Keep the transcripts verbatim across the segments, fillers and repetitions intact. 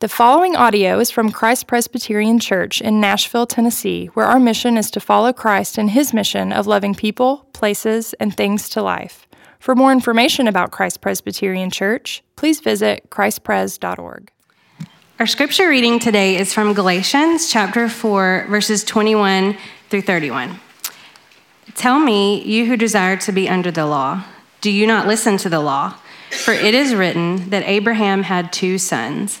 The following audio is from Christ Presbyterian Church in Nashville, Tennessee, where our mission is to follow Christ in his mission of loving people, places, and things to life. For more information about Christ Presbyterian Church, please visit christ pres dot org. Our scripture reading today is from Galatians chapter four, verses twenty-one through thirty-one. Tell me, you who desire to be under the law, do you not listen to the law? For it is written that Abraham had two sons,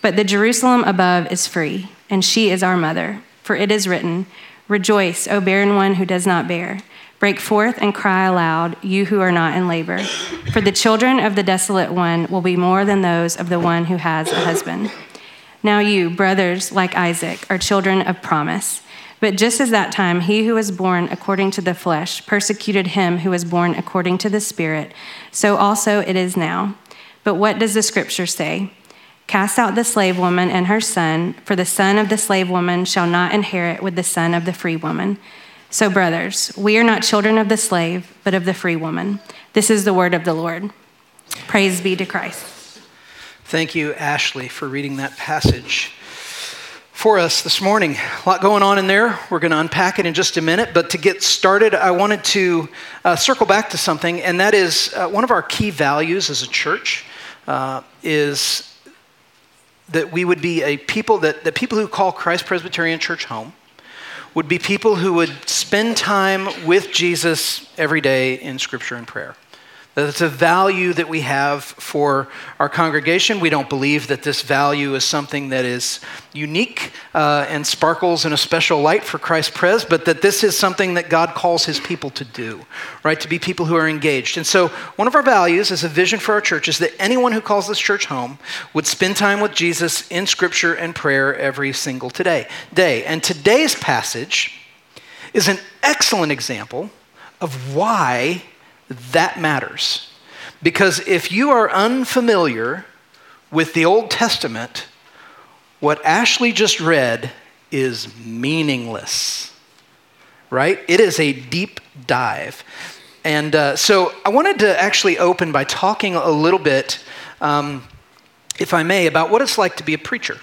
But the Jerusalem above is free, and she is our mother. For it is written, Rejoice, O barren one who does not bear. Break forth and cry aloud, you who are not in labor. For the children of the desolate one will be more than those of the one who has a husband. Now you, brothers, like Isaac, are children of promise. But just as that time he who was born according to the flesh persecuted him who was born according to the Spirit, so also it is now. But what does the scripture say? Cast out the slave woman and her son, for the son of the slave woman shall not inherit with the son of the free woman. So, brothers, we are not children of the slave, but of the free woman. This is the word of the Lord. Praise be to Christ. Thank you, Ashley, for reading that passage for us this morning. A lot going on in there. We're going to unpack it in just a minute. But to get started, I wanted to uh, circle back to something, and that is uh, one of our key values as a church uh, is that we would be a people, that the people who call Christ Presbyterian Church home would be people who would spend time with Jesus every day in scripture and prayer. That's a value that we have for our congregation. We don't believe that this value is something that is unique uh, and sparkles in a special light for Christ Pres, but that this is something that God calls his people to do, right? To be people who are engaged. And so one of our values as a vision for our church is that anyone who calls this church home would spend time with Jesus in scripture and prayer every single today, day. And today's passage is an excellent example of why that matters. Because if you are unfamiliar with the Old Testament, what Ashley just read is meaningless, right? It is a deep dive. And uh, so I wanted to actually open by talking a little bit, um, if I may, about what it's like to be a preacher.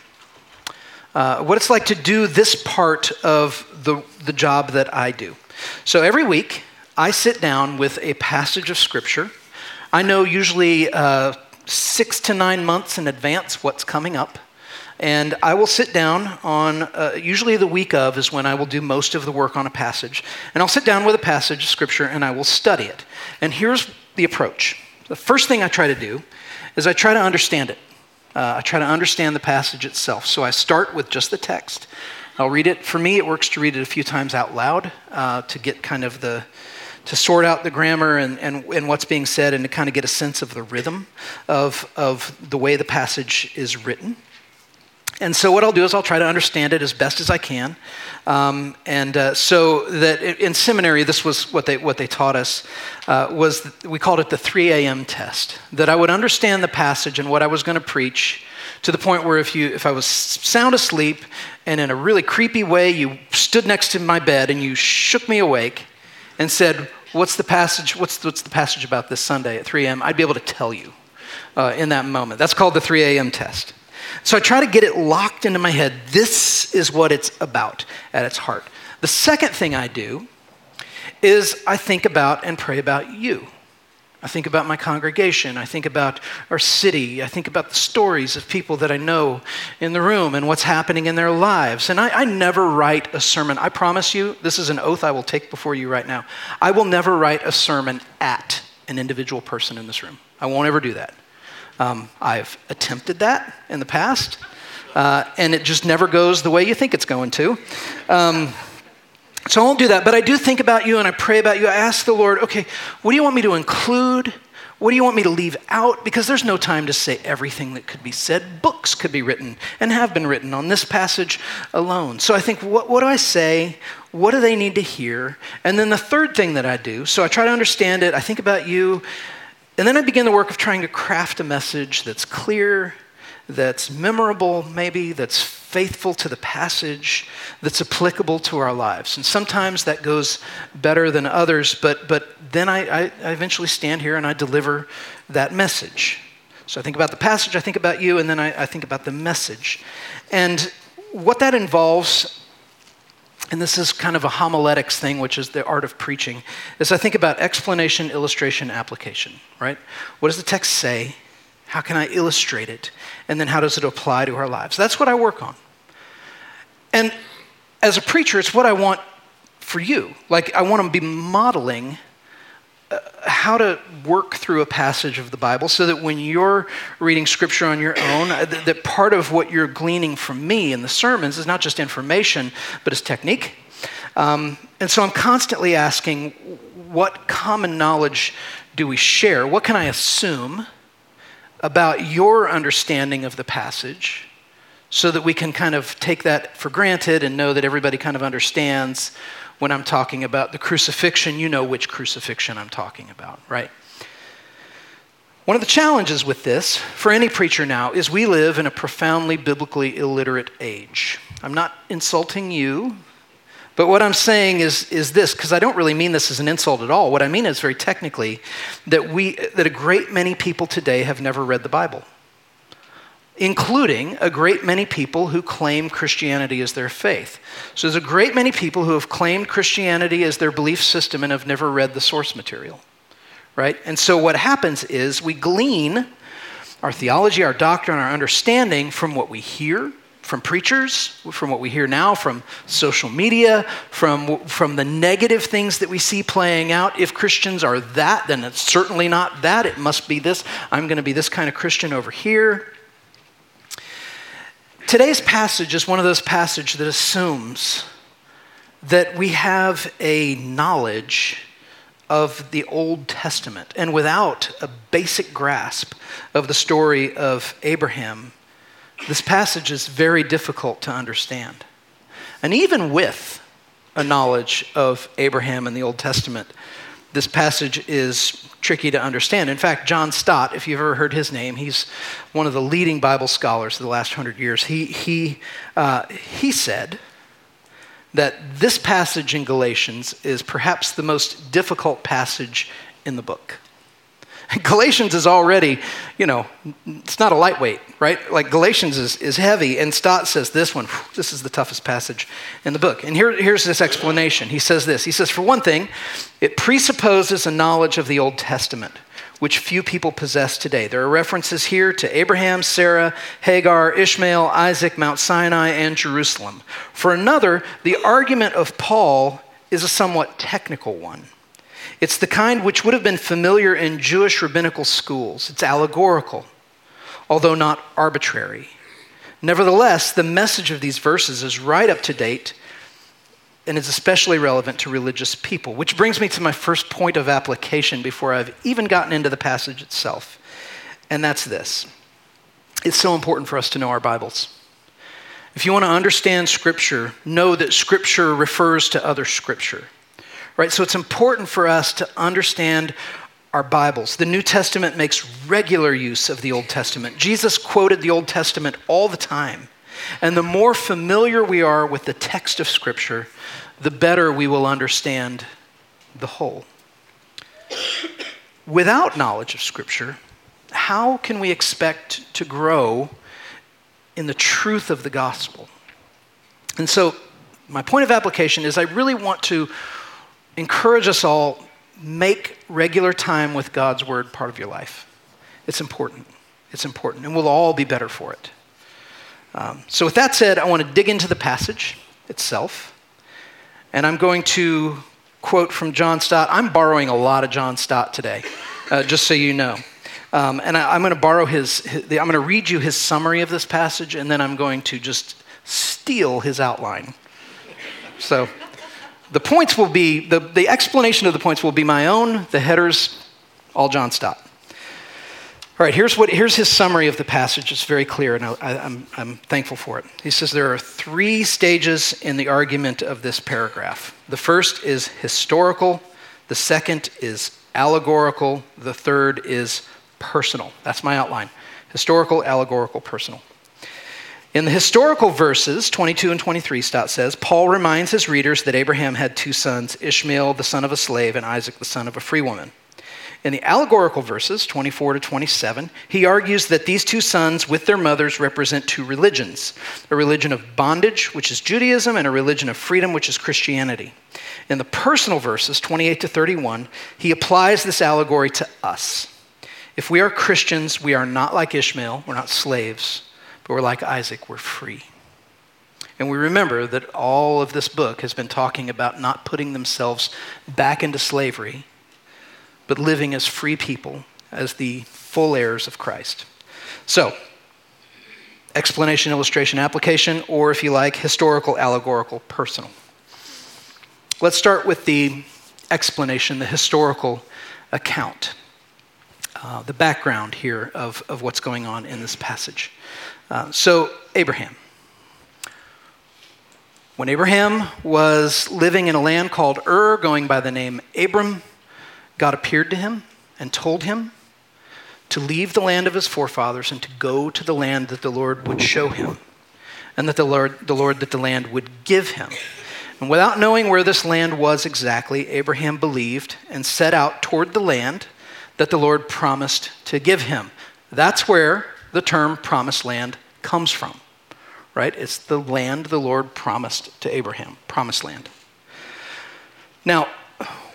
Uh, what it's like to do this part of the, the job that I do. So every week, I sit down with a passage of scripture. I know usually uh, six to nine months in advance what's coming up. And I will sit down on, uh, usually the week of is when I will do most of the work on a passage. And I'll sit down with a passage of scripture and I will study it. And here's the approach. The first thing I try to do is I try to understand it. Uh, I try to understand the passage itself. So I start with just the text. I'll read it. For me, it works to read it a few times out loud uh, to get kind of the... to sort out the grammar and, and, and what's being said and to kind of get a sense of the rhythm of, of the way the passage is written. And so what I'll do is I'll try to understand it as best as I can. Um, and uh, so that in seminary, this was what they what they taught us, uh, was the, we called it the three a.m. test, that I would understand the passage and what I was going to preach to the point where if you if I was sound asleep and in a really creepy way, you stood next to my bed and you shook me awake and said, what's the passage What's what's the passage about this Sunday at three a.m., I'd be able to tell you uh, in that moment. That's called the three a.m. test. So I try to get it locked into my head. This is what it's about at its heart. The second thing I do is I think about and pray about you. I think about my congregation. I think about our city. I think about the stories of people that I know in the room and what's happening in their lives. And I, I never write a sermon. I promise you, this is an oath I will take before you right now. I will never write a sermon at an individual person in this room. I won't ever do that. Um, I've attempted that in the past, uh, and it just never goes the way you think it's going to. Um, So I won't do that, but I do think about you and I pray about you. I ask the Lord, okay, what do you want me to include? What do you want me to leave out? Because there's no time to say everything that could be said. Books could be written and have been written on this passage alone. So I think, what, what do I say? What do they need to hear? And then the third thing that I do, so I try to understand it, I think about you, and then I begin the work of trying to craft a message that's clear, that's memorable maybe, that's faithful to the passage, that's applicable to our lives. And sometimes that goes better than others, but but then I, I, I eventually stand here and I deliver that message. So I think about the passage, I think about you, and then I, I think about the message. And what that involves, and this is kind of a homiletics thing, which is the art of preaching, is I think about explanation, illustration, application, right? What does the text say? How can I illustrate it? And then how does it apply to our lives? That's what I work on. And as a preacher, it's what I want for you. Like, I want to be modeling uh, how to work through a passage of the Bible so that when you're reading scripture on your own, th- that part of what you're gleaning from me in the sermons is not just information, but it's technique. Um, and so I'm constantly asking, what common knowledge do we share? What can I assume about your understanding of the passage so that we can kind of take that for granted and know that everybody kind of understands when I'm talking about the crucifixion, you know which crucifixion I'm talking about, right? One of the challenges with this, for any preacher now, is we live in a profoundly biblically illiterate age. I'm not insulting you, but what I'm saying is, is this, because I don't really mean this as an insult at all. What I mean is very technically that we that a great many people today have never read the Bible, including a great many people who claim Christianity as their faith. So there's a great many people who have claimed Christianity as their belief system and have never read the source material, right? And so what happens is we glean our theology, our doctrine, our understanding from what we hear, from preachers, from what we hear now, from social media, from from the negative things that we see playing out. If Christians are that, then it's certainly not that. It must be this. I'm going to be this kind of Christian over here. Today's passage is one of those passages that assumes that we have a knowledge of the Old Testament, and without a basic grasp of the story of Abraham, this passage is very difficult to understand. And even with a knowledge of Abraham and the Old Testament, this passage is tricky to understand. In fact, John Stott, if you've ever heard his name, he's one of the leading Bible scholars of the last hundred years. He, he, uh, he said that this passage in Galatians is perhaps the most difficult passage in the book. Galatians is already, you know, it's not a lightweight, right? Like Galatians is, is heavy, and Stott says this one, this is the toughest passage in the book. And here, here's this explanation. He says this, he says, for one thing, it presupposes a knowledge of the Old Testament, which few people possess today. There are references here to Abraham, Sarah, Hagar, Ishmael, Isaac, Mount Sinai, and Jerusalem. For another, the argument of Paul is a somewhat technical one. It's the kind which would have been familiar in Jewish rabbinical schools. It's allegorical, although not arbitrary. Nevertheless, the message of these verses is right up to date and is especially relevant to religious people, which brings me to my first point of application before I've even gotten into the passage itself, and that's this. It's so important for us to know our Bibles. If you want to understand Scripture, know that Scripture refers to other Scripture. Right, so it's important for us to understand our Bibles. The New Testament makes regular use of the Old Testament. Jesus quoted the Old Testament all the time. And the more familiar we are with the text of Scripture, the better we will understand the whole. Without knowledge of Scripture, how can we expect to grow in the truth of the gospel? And so my point of application is I really want to encourage us all, make regular time with God's word part of your life. It's important. It's important, and we'll all be better for it. Um, so with that said, I want to dig into the passage itself, and I'm going to quote from John Stott. I'm borrowing a lot of John Stott today, uh, just so you know. Um, and I, I'm going to borrow his, his, I'm going to read you his summary of this passage, and then I'm going to just steal his outline. So the points will be, the, the explanation of the points will be my own, the headers, all John Stott. All right, here's what here's his summary of the passage. It's very clear, and I, I, I'm, I'm thankful for it. He says there are three stages in the argument of this paragraph. The first is historical. The second is allegorical. The third is personal. That's my outline. Historical, allegorical, personal. In the historical verses, twenty-two and twenty-three, Stott says, Paul reminds his readers that Abraham had two sons, Ishmael, the son of a slave, and Isaac, the son of a free woman. In the allegorical verses, twenty-four to twenty-seven, he argues that these two sons with their mothers represent two religions, a religion of bondage, which is Judaism, and a religion of freedom, which is Christianity. In the personal verses, twenty-eight to thirty-one, he applies this allegory to us. If we are Christians, we are not like Ishmael, we're not slaves, but we're like Isaac, we're free. And we remember that all of this book has been talking about not putting themselves back into slavery, but living as free people, as the full heirs of Christ. So, explanation, illustration, application, or if you like, historical, allegorical, personal. Let's start with the explanation, the historical account, uh, the background here of, of what's going on in this passage. Uh, so, Abraham. When Abraham was living in a land called Ur, going by the name Abram, God appeared to him and told him to leave the land of his forefathers and to go to the land that the Lord would show him, and that the Lord, the Lord that the land would give him. And without knowing where this land was exactly, Abraham believed and set out toward the land that the Lord promised to give him. That's where the term promised land comes from, right? It's the land the Lord promised to Abraham, promised land. Now,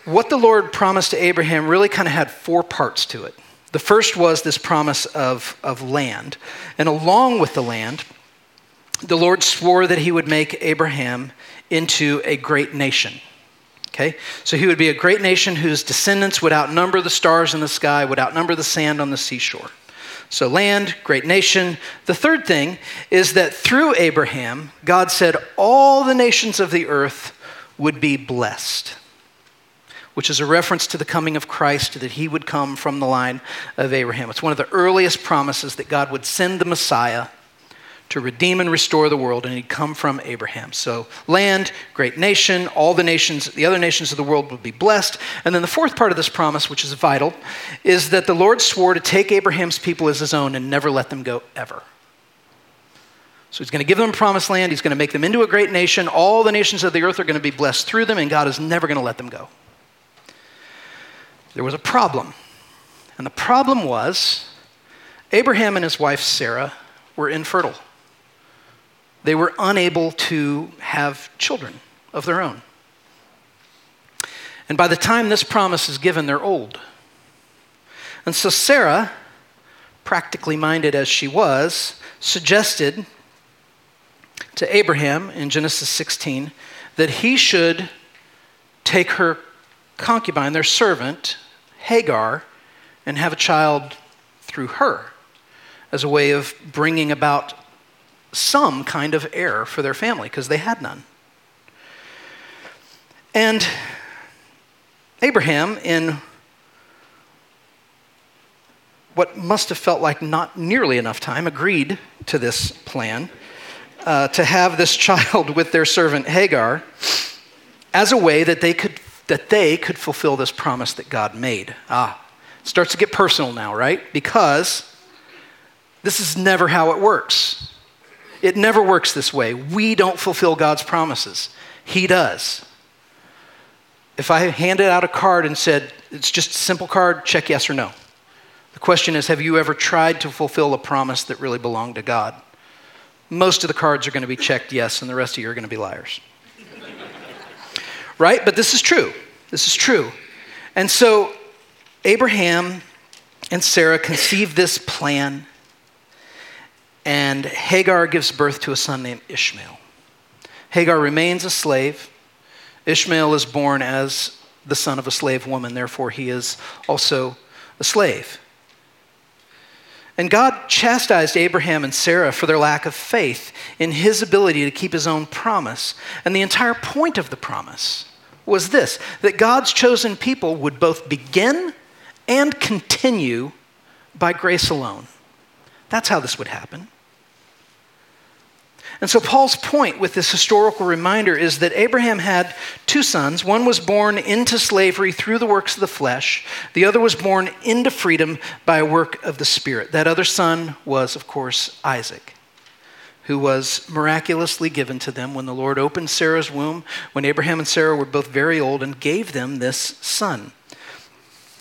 what the Lord promised to Abraham really kind of had four parts to it. The first was this promise of, of land. And along with the land, the Lord swore that he would make Abraham into a great nation. Okay? So he would be a great nation whose descendants would outnumber the stars in the sky, would outnumber the sand on the seashore. So land, great nation. The third thing is that through Abraham, God said all the nations of the earth would be blessed, which is a reference to the coming of Christ, that he would come from the line of Abraham. It's one of the earliest promises that God would send the Messiah to redeem and restore the world, and he'd come from Abraham. So land, great nation, all the nations, the other nations of the world would be blessed. And then the fourth part of this promise, which is vital, is that the Lord swore to take Abraham's people as his own and never let them go ever. So he's going to give them promised land, he's going to make them into a great nation, all the nations of the earth are going to be blessed through them, and God is never going to let them go. There was a problem, and the problem was Abraham and his wife Sarah were infertile. They were unable to have children of their own. And by the time this promise is given, they're old. And so Sarah, practically minded as she was, suggested to Abraham in Genesis sixteen that he should take her concubine, their servant, Hagar, and have a child through her as a way of bringing about some kind of heir for their family, because they had none. And Abraham, in what must have felt like not nearly enough time, agreed to this plan uh, to have this child with their servant Hagar as a way that they could that they could fulfill this promise that God made. Ah, it starts to get personal now, right? Because this is never how it works. It never works this way. We don't fulfill God's promises. He does. If I handed out a card and said, it's just a simple card, check yes or no. The question is, have you ever tried to fulfill a promise that really belonged to God? Most of the cards are going to be checked yes, and the rest of you are going to be liars. Right? But this is true. This is true. And so Abraham and Sarah conceived this plan, and Hagar gives birth to a son named Ishmael. Hagar remains a slave. Ishmael is born as the son of a slave woman, therefore he is also a slave. And God chastised Abraham and Sarah for their lack of faith in his ability to keep his own promise. And the entire point of the promise was this, that God's chosen people would both begin and continue by grace alone. That's how this would happen. And so Paul's point with this historical reminder is that Abraham had two sons. One was born into slavery through the works of the flesh. The other was born into freedom by a work of the Spirit. That other son was, of course, Isaac, who was miraculously given to them when the Lord opened Sarah's womb, when Abraham and Sarah were both very old, and gave them this son.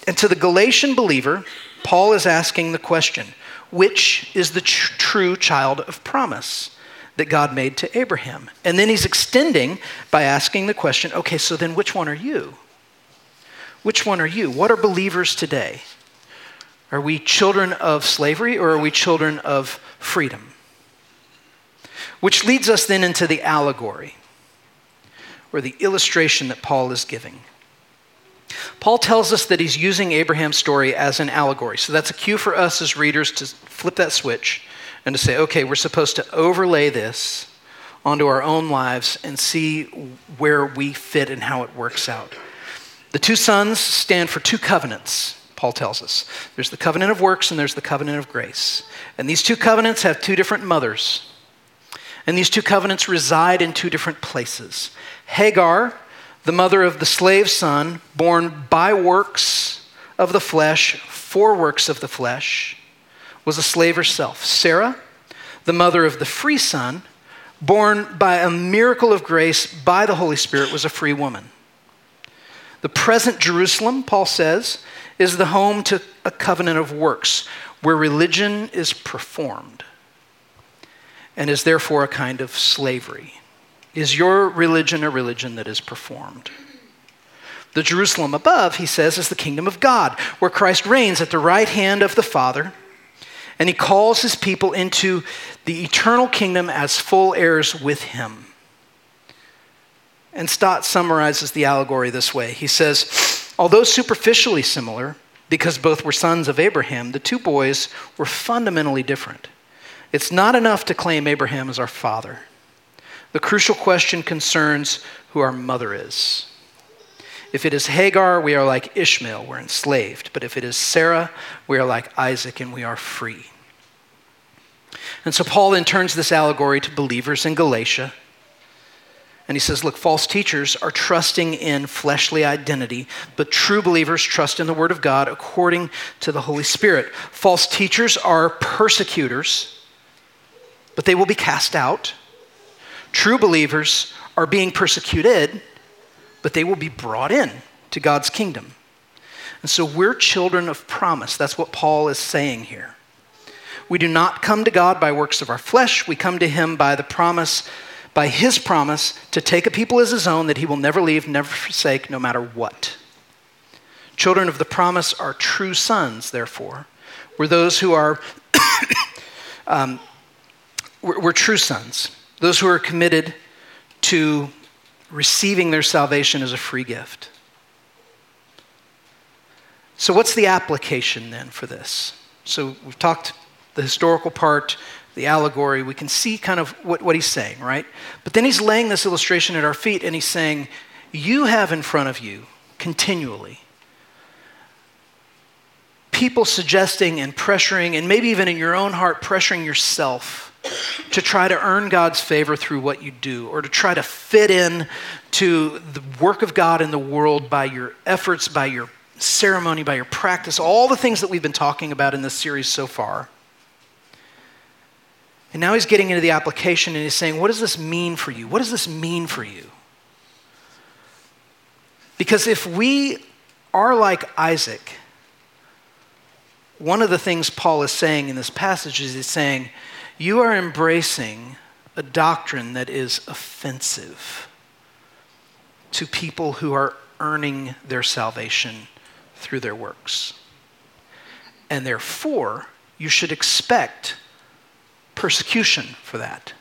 And to the Galatian believer, Paul is asking the question, which is the tr- true child of promise that God made to Abraham? And then he's extending by asking the question, okay, so then which one are you? Which one are you? What are believers today? Are we children of slavery or are we children of freedom? Which leads us then into the allegory or the illustration that Paul is giving. Paul tells us that he's using Abraham's story as an allegory. So that's a cue for us as readers to flip that switch and to say, okay, we're supposed to overlay this onto our own lives and see where we fit and how it works out. The two sons stand for two covenants, Paul tells us. There's the covenant of works and there's the covenant of grace. And these two covenants have two different mothers. And these two covenants reside in two different places. Hagar, the mother of the slave son, born by works of the flesh, for works of the flesh, was a slave herself. Sarah, the mother of the free son, born by a miracle of grace by the Holy Spirit, was a free woman. The present Jerusalem, Paul says, is the home to a covenant of works where religion is performed and is therefore a kind of slavery. Is your religion a religion that is performed? The Jerusalem above, he says, is the kingdom of God, where Christ reigns at the right hand of the Father, and he calls his people into the eternal kingdom as full heirs with him. And Stott summarizes the allegory this way. He says, although superficially similar, because both were sons of Abraham, the two boys were fundamentally different. It's not enough to claim Abraham as our father. The crucial question concerns who our mother is. If it is Hagar, we are like Ishmael, we're enslaved. But if it is Sarah, we are like Isaac, and we are free. And so Paul then turns this allegory to believers in Galatia. And he says, look, false teachers are trusting in fleshly identity, but true believers trust in the Word of God according to the Holy Spirit. False teachers are persecutors, but they will be cast out. True believers are being persecuted, but they will be brought in to God's kingdom. And so we're children of promise. That's what Paul is saying here. We do not come to God by works of our flesh. We come to him by the promise, by his promise to take a people as his own that he will never leave, never forsake, no matter what. Children of the promise are true sons, therefore. We're those who are, um, we're, we're true sons. Those who are committed to receiving their salvation as a free gift. So what's the application then for this? So we've talked the historical part, the allegory. We can see kind of what, what he's saying, right? But then he's laying this illustration at our feet and he's saying, you have in front of you continually people suggesting and pressuring, and maybe even in your own heart, pressuring yourself to try to earn God's favor through what you do, or to try to fit in to the work of God in the world by your efforts, by your ceremony, by your practice, all the things that we've been talking about in this series so far. And now he's getting into the application and he's saying, what does this mean for you? What does this mean for you? Because if we are like Isaac, one of the things Paul is saying in this passage is he's saying, you are embracing a doctrine that is offensive to people who are earning their salvation through their works. And therefore, you should expect persecution for that.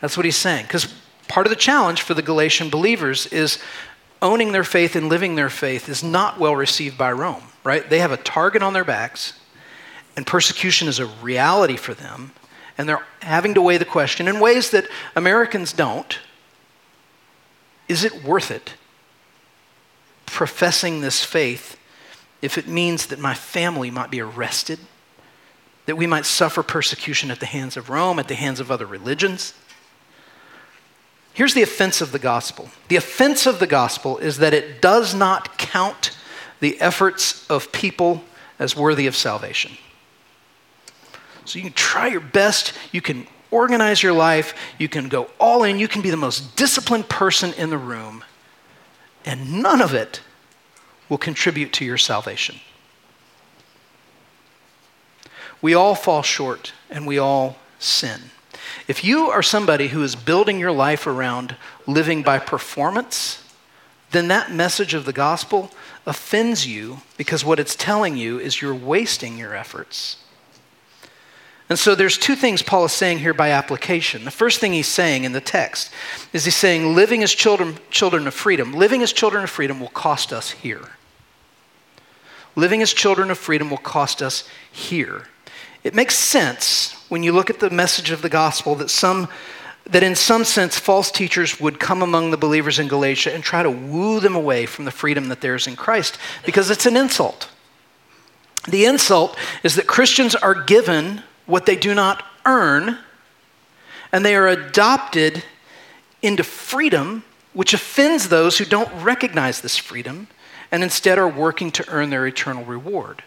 That's what he's saying. Because part of the challenge for the Galatian believers is owning their faith and living their faith is not well received by Rome, right? They have a target on their backs. And persecution is a reality for them, and they're having to weigh the question in ways that Americans don't. Is it worth it, professing this faith if it means that my family might be arrested, that we might suffer persecution at the hands of Rome, at the hands of other religions. Here's the offense of the gospel. The offense of the gospel is that it does not count the efforts of people as worthy of salvation. So you can try your best, you can organize your life, you can go all in, you can be the most disciplined person in the room, and none of it will contribute to your salvation. We all fall short and we all sin. If you are somebody who is building your life around living by performance, then that message of the gospel offends you because what it's telling you is you're wasting your efforts. And so there's two things Paul is saying here by application. The first thing he's saying in the text is he's saying living as children, children of freedom. Living as children of freedom will cost us here. Living as children of freedom will cost us here. It makes sense when you look at the message of the gospel that some, that in some sense false teachers would come among the believers in Galatia and try to woo them away from the freedom that there is in Christ, because it's an insult. The insult is that Christians are given what they do not earn, and they are adopted into freedom, which offends those who don't recognize this freedom and instead are working to earn their eternal reward.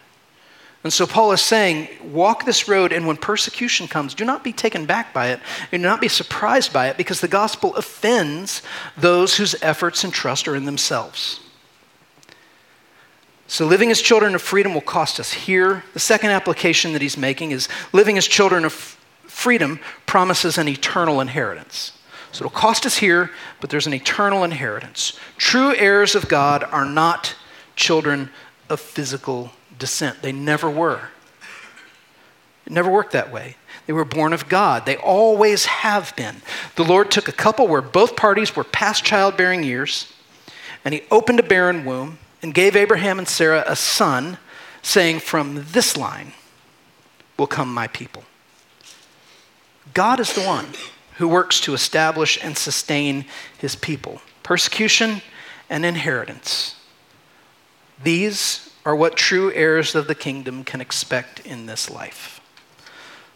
And so Paul is saying, walk this road, and when persecution comes, do not be taken back by it, and do not be surprised by it, because the gospel offends those whose efforts and trust are in themselves. So living as children of freedom will cost us here. The second application that he's making is living as children of freedom promises an eternal inheritance. So it'll cost us here, but there's an eternal inheritance. True heirs of God are not children of physical descent. They never were. It never worked that way. They were born of God. They always have been. The Lord took a couple where both parties were past childbearing years, and he opened a barren womb and gave Abraham and Sarah a son, saying, "From this line will come my people." God is the one who works to establish and sustain his people. Persecution and inheritance. These are what true heirs of the kingdom can expect in this life,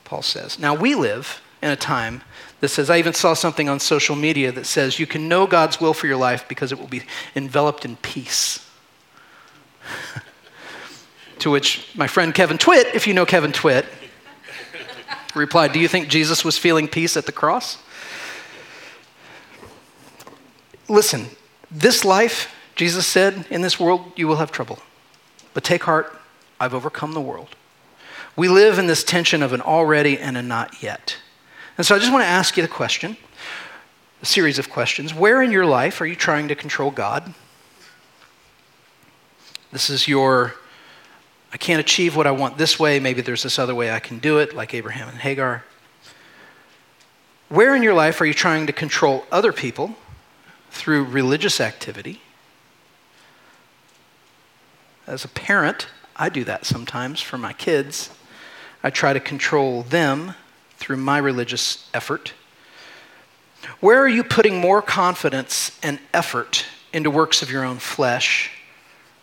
Paul says. Now, we live in a time that says, I even saw something on social media that says, you can know God's will for your life because it will be enveloped in peace. To which my friend Kevin Twitt, if you know Kevin Twitt, replied, do you think Jesus was feeling peace at the cross? Listen, this life, Jesus said, in this world you will have trouble. But take heart, I've overcome the world. We live in this tension of an already and a not yet. And so I just want to ask you the question, a series of questions. Where in your life are you trying to control God? This is your, I can't achieve what I want this way. Maybe there's this other way I can do it, like Abraham and Hagar. Where in your life are you trying to control other people through religious activity? As a parent, I do that sometimes for my kids. I try to control them through my religious effort. Where are you putting more confidence and effort into works of your own flesh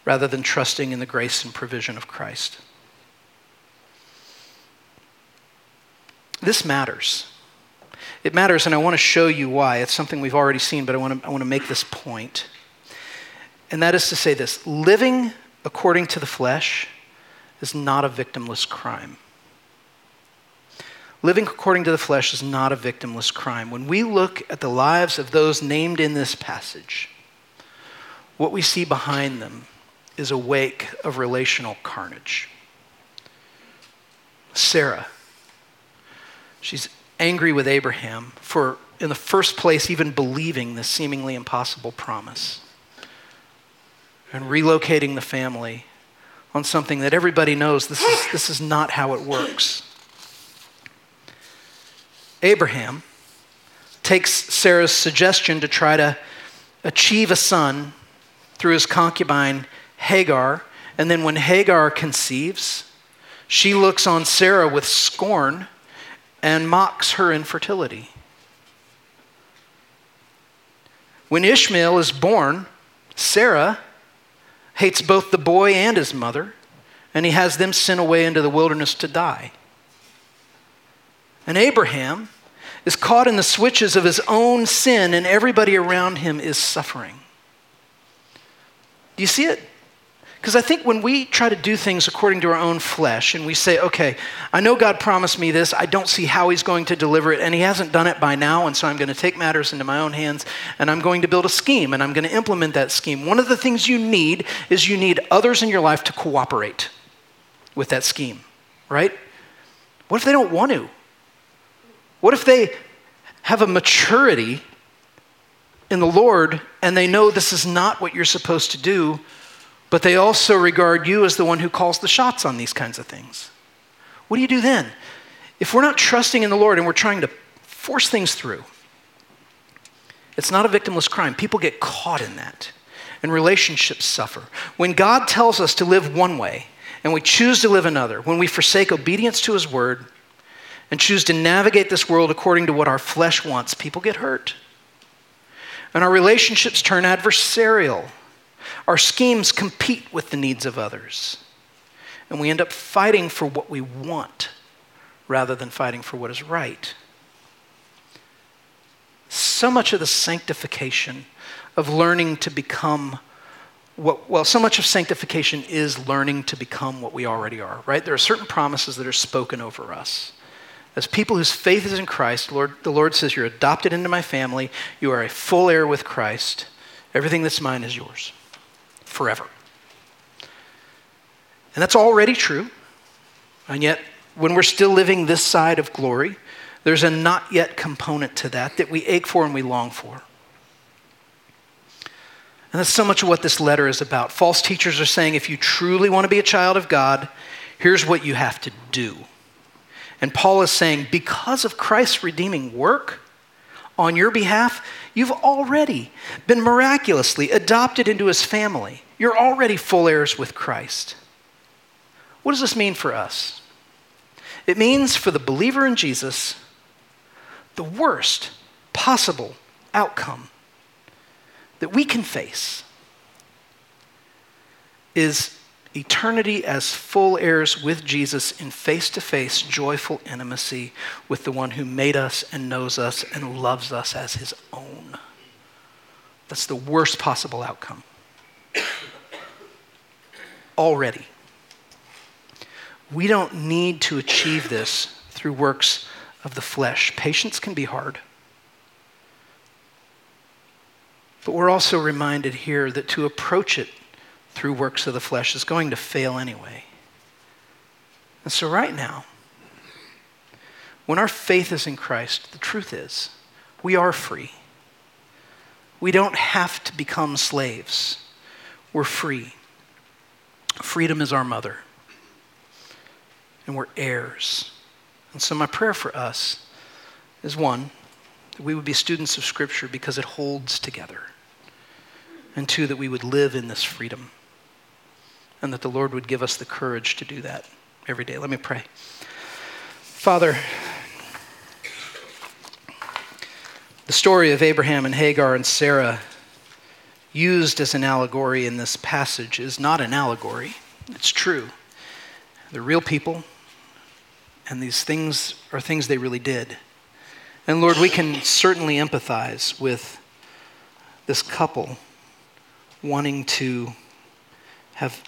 rather than trusting in the grace and provision of Christ? This matters. It matters, and I want to show you why. It's something we've already seen, but I want to, I want to make this point. And that is to say this, living according to the flesh is not a victimless crime. Living according to the flesh is not a victimless crime. When we look at the lives of those named in this passage, what we see behind them is a wake of relational carnage. Sarah, she's angry with Abraham for, in the first place, even believing this seemingly impossible promise, and relocating the family on something that everybody knows this is, this is not how it works. Abraham takes Sarah's suggestion to try to achieve a son through his concubine Hagar, and then when Hagar conceives, she looks on Sarah with scorn and mocks her infertility. When Ishmael is born, Sarah hates both the boy and his mother, and he has them sent away into the wilderness to die. And Abraham is caught in the switches of his own sin, and everybody around him is suffering. Do you see it? Because I think when we try to do things according to our own flesh and we say, okay, I know God promised me this. I don't see how he's going to deliver it, and he hasn't done it by now, and so I'm going to take matters into my own hands, and I'm going to build a scheme, and I'm going to implement that scheme. One of the things you need is you need others in your life to cooperate with that scheme, right? What if they don't want to? What if they have a maturity in the Lord and they know this is not what you're supposed to do, but they also regard you as the one who calls the shots on these kinds of things? What do you do then? If we're not trusting in the Lord and we're trying to force things through, it's not a victimless crime. People get caught in that, and relationships suffer. When God tells us to live one way and we choose to live another, when we forsake obedience to his word and choose to navigate this world according to what our flesh wants, people get hurt. And our relationships turn adversarial. Our schemes compete with the needs of others. And we end up fighting for what we want rather than fighting for what is right. So much of the sanctification of learning to become what, well, so much of sanctification is learning to become what we already are, right? There are certain promises that are spoken over us. As people whose faith is in Christ, Lord, the Lord says, you're adopted into my family. You are a full heir with Christ. Everything that's mine is yours forever. And that's already true. And yet, when we're still living this side of glory, there's a not yet component to that that we ache for and we long for. And that's so much of what this letter is about. False teachers are saying, if you truly want to be a child of God, here's what you have to do. And Paul is saying, because of Christ's redeeming work on your behalf, you've already been miraculously adopted into his family. You're already full heirs with Christ. What does this mean for us? It means for the believer in Jesus, the worst possible outcome that we can face is eternity as full heirs with Jesus in face-to-face joyful intimacy with the one who made us and knows us and loves us as his own. That's the worst possible outcome. Already. We don't need to achieve this through works of the flesh. Patience can be hard. But we're also reminded here that to approach it through works of the flesh is going to fail anyway. And so right now, when our faith is in Christ, the truth is, we are free. We don't have to become slaves. We're free. Freedom is our mother. And we're heirs. And so my prayer for us is, one, that we would be students of Scripture because it holds together. And two, that we would live in this freedom, and that the Lord would give us the courage to do that every day. Let me pray. Father, the story of Abraham and Hagar and Sarah used as an allegory in this passage is not an allegory. It's true. They're real people, and these things are things they really did. And Lord, we can certainly empathize with this couple wanting to have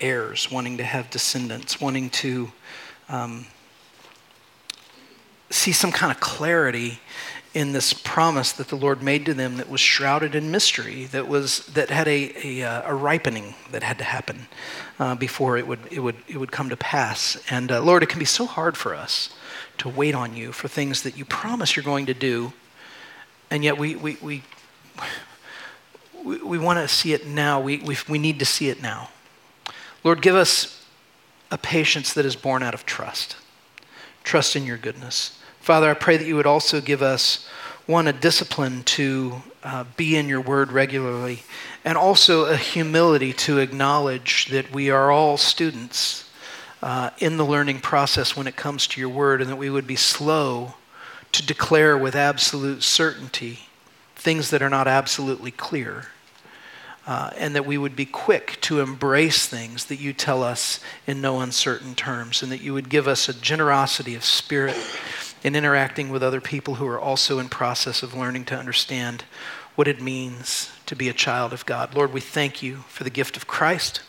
heirs, wanting to have descendants, wanting to um, see some kind of clarity in this promise that the Lord made to them that was shrouded in mystery, that was that had a a, uh, a ripening that had to happen uh, before it would it would it would come to pass. And uh, Lord, it can be so hard for us to wait on you for things that you promise you're going to do, and yet we we we. We, we want to see it now. We, we we need to see it now. Lord, give us a patience that is born out of trust. Trust in your goodness. Father, I pray that you would also give us, one, a discipline to uh, be in your word regularly, and also a humility to acknowledge that we are all students uh, in the learning process when it comes to your word, and that we would be slow to declare with absolute certainty things that are not absolutely clear, uh, and that we would be quick to embrace things that you tell us in no uncertain terms, and that you would give us a generosity of spirit in interacting with other people who are also in process of learning to understand what it means to be a child of God. Lord, we thank you for the gift of Christ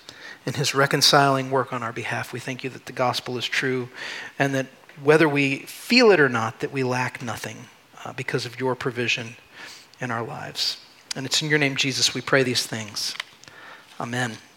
and his reconciling work on our behalf. We thank you that the gospel is true, and that whether we feel it or not, that we lack nothing uh, because of your provision in our lives. And it's in your name, Jesus, we pray these things. Amen.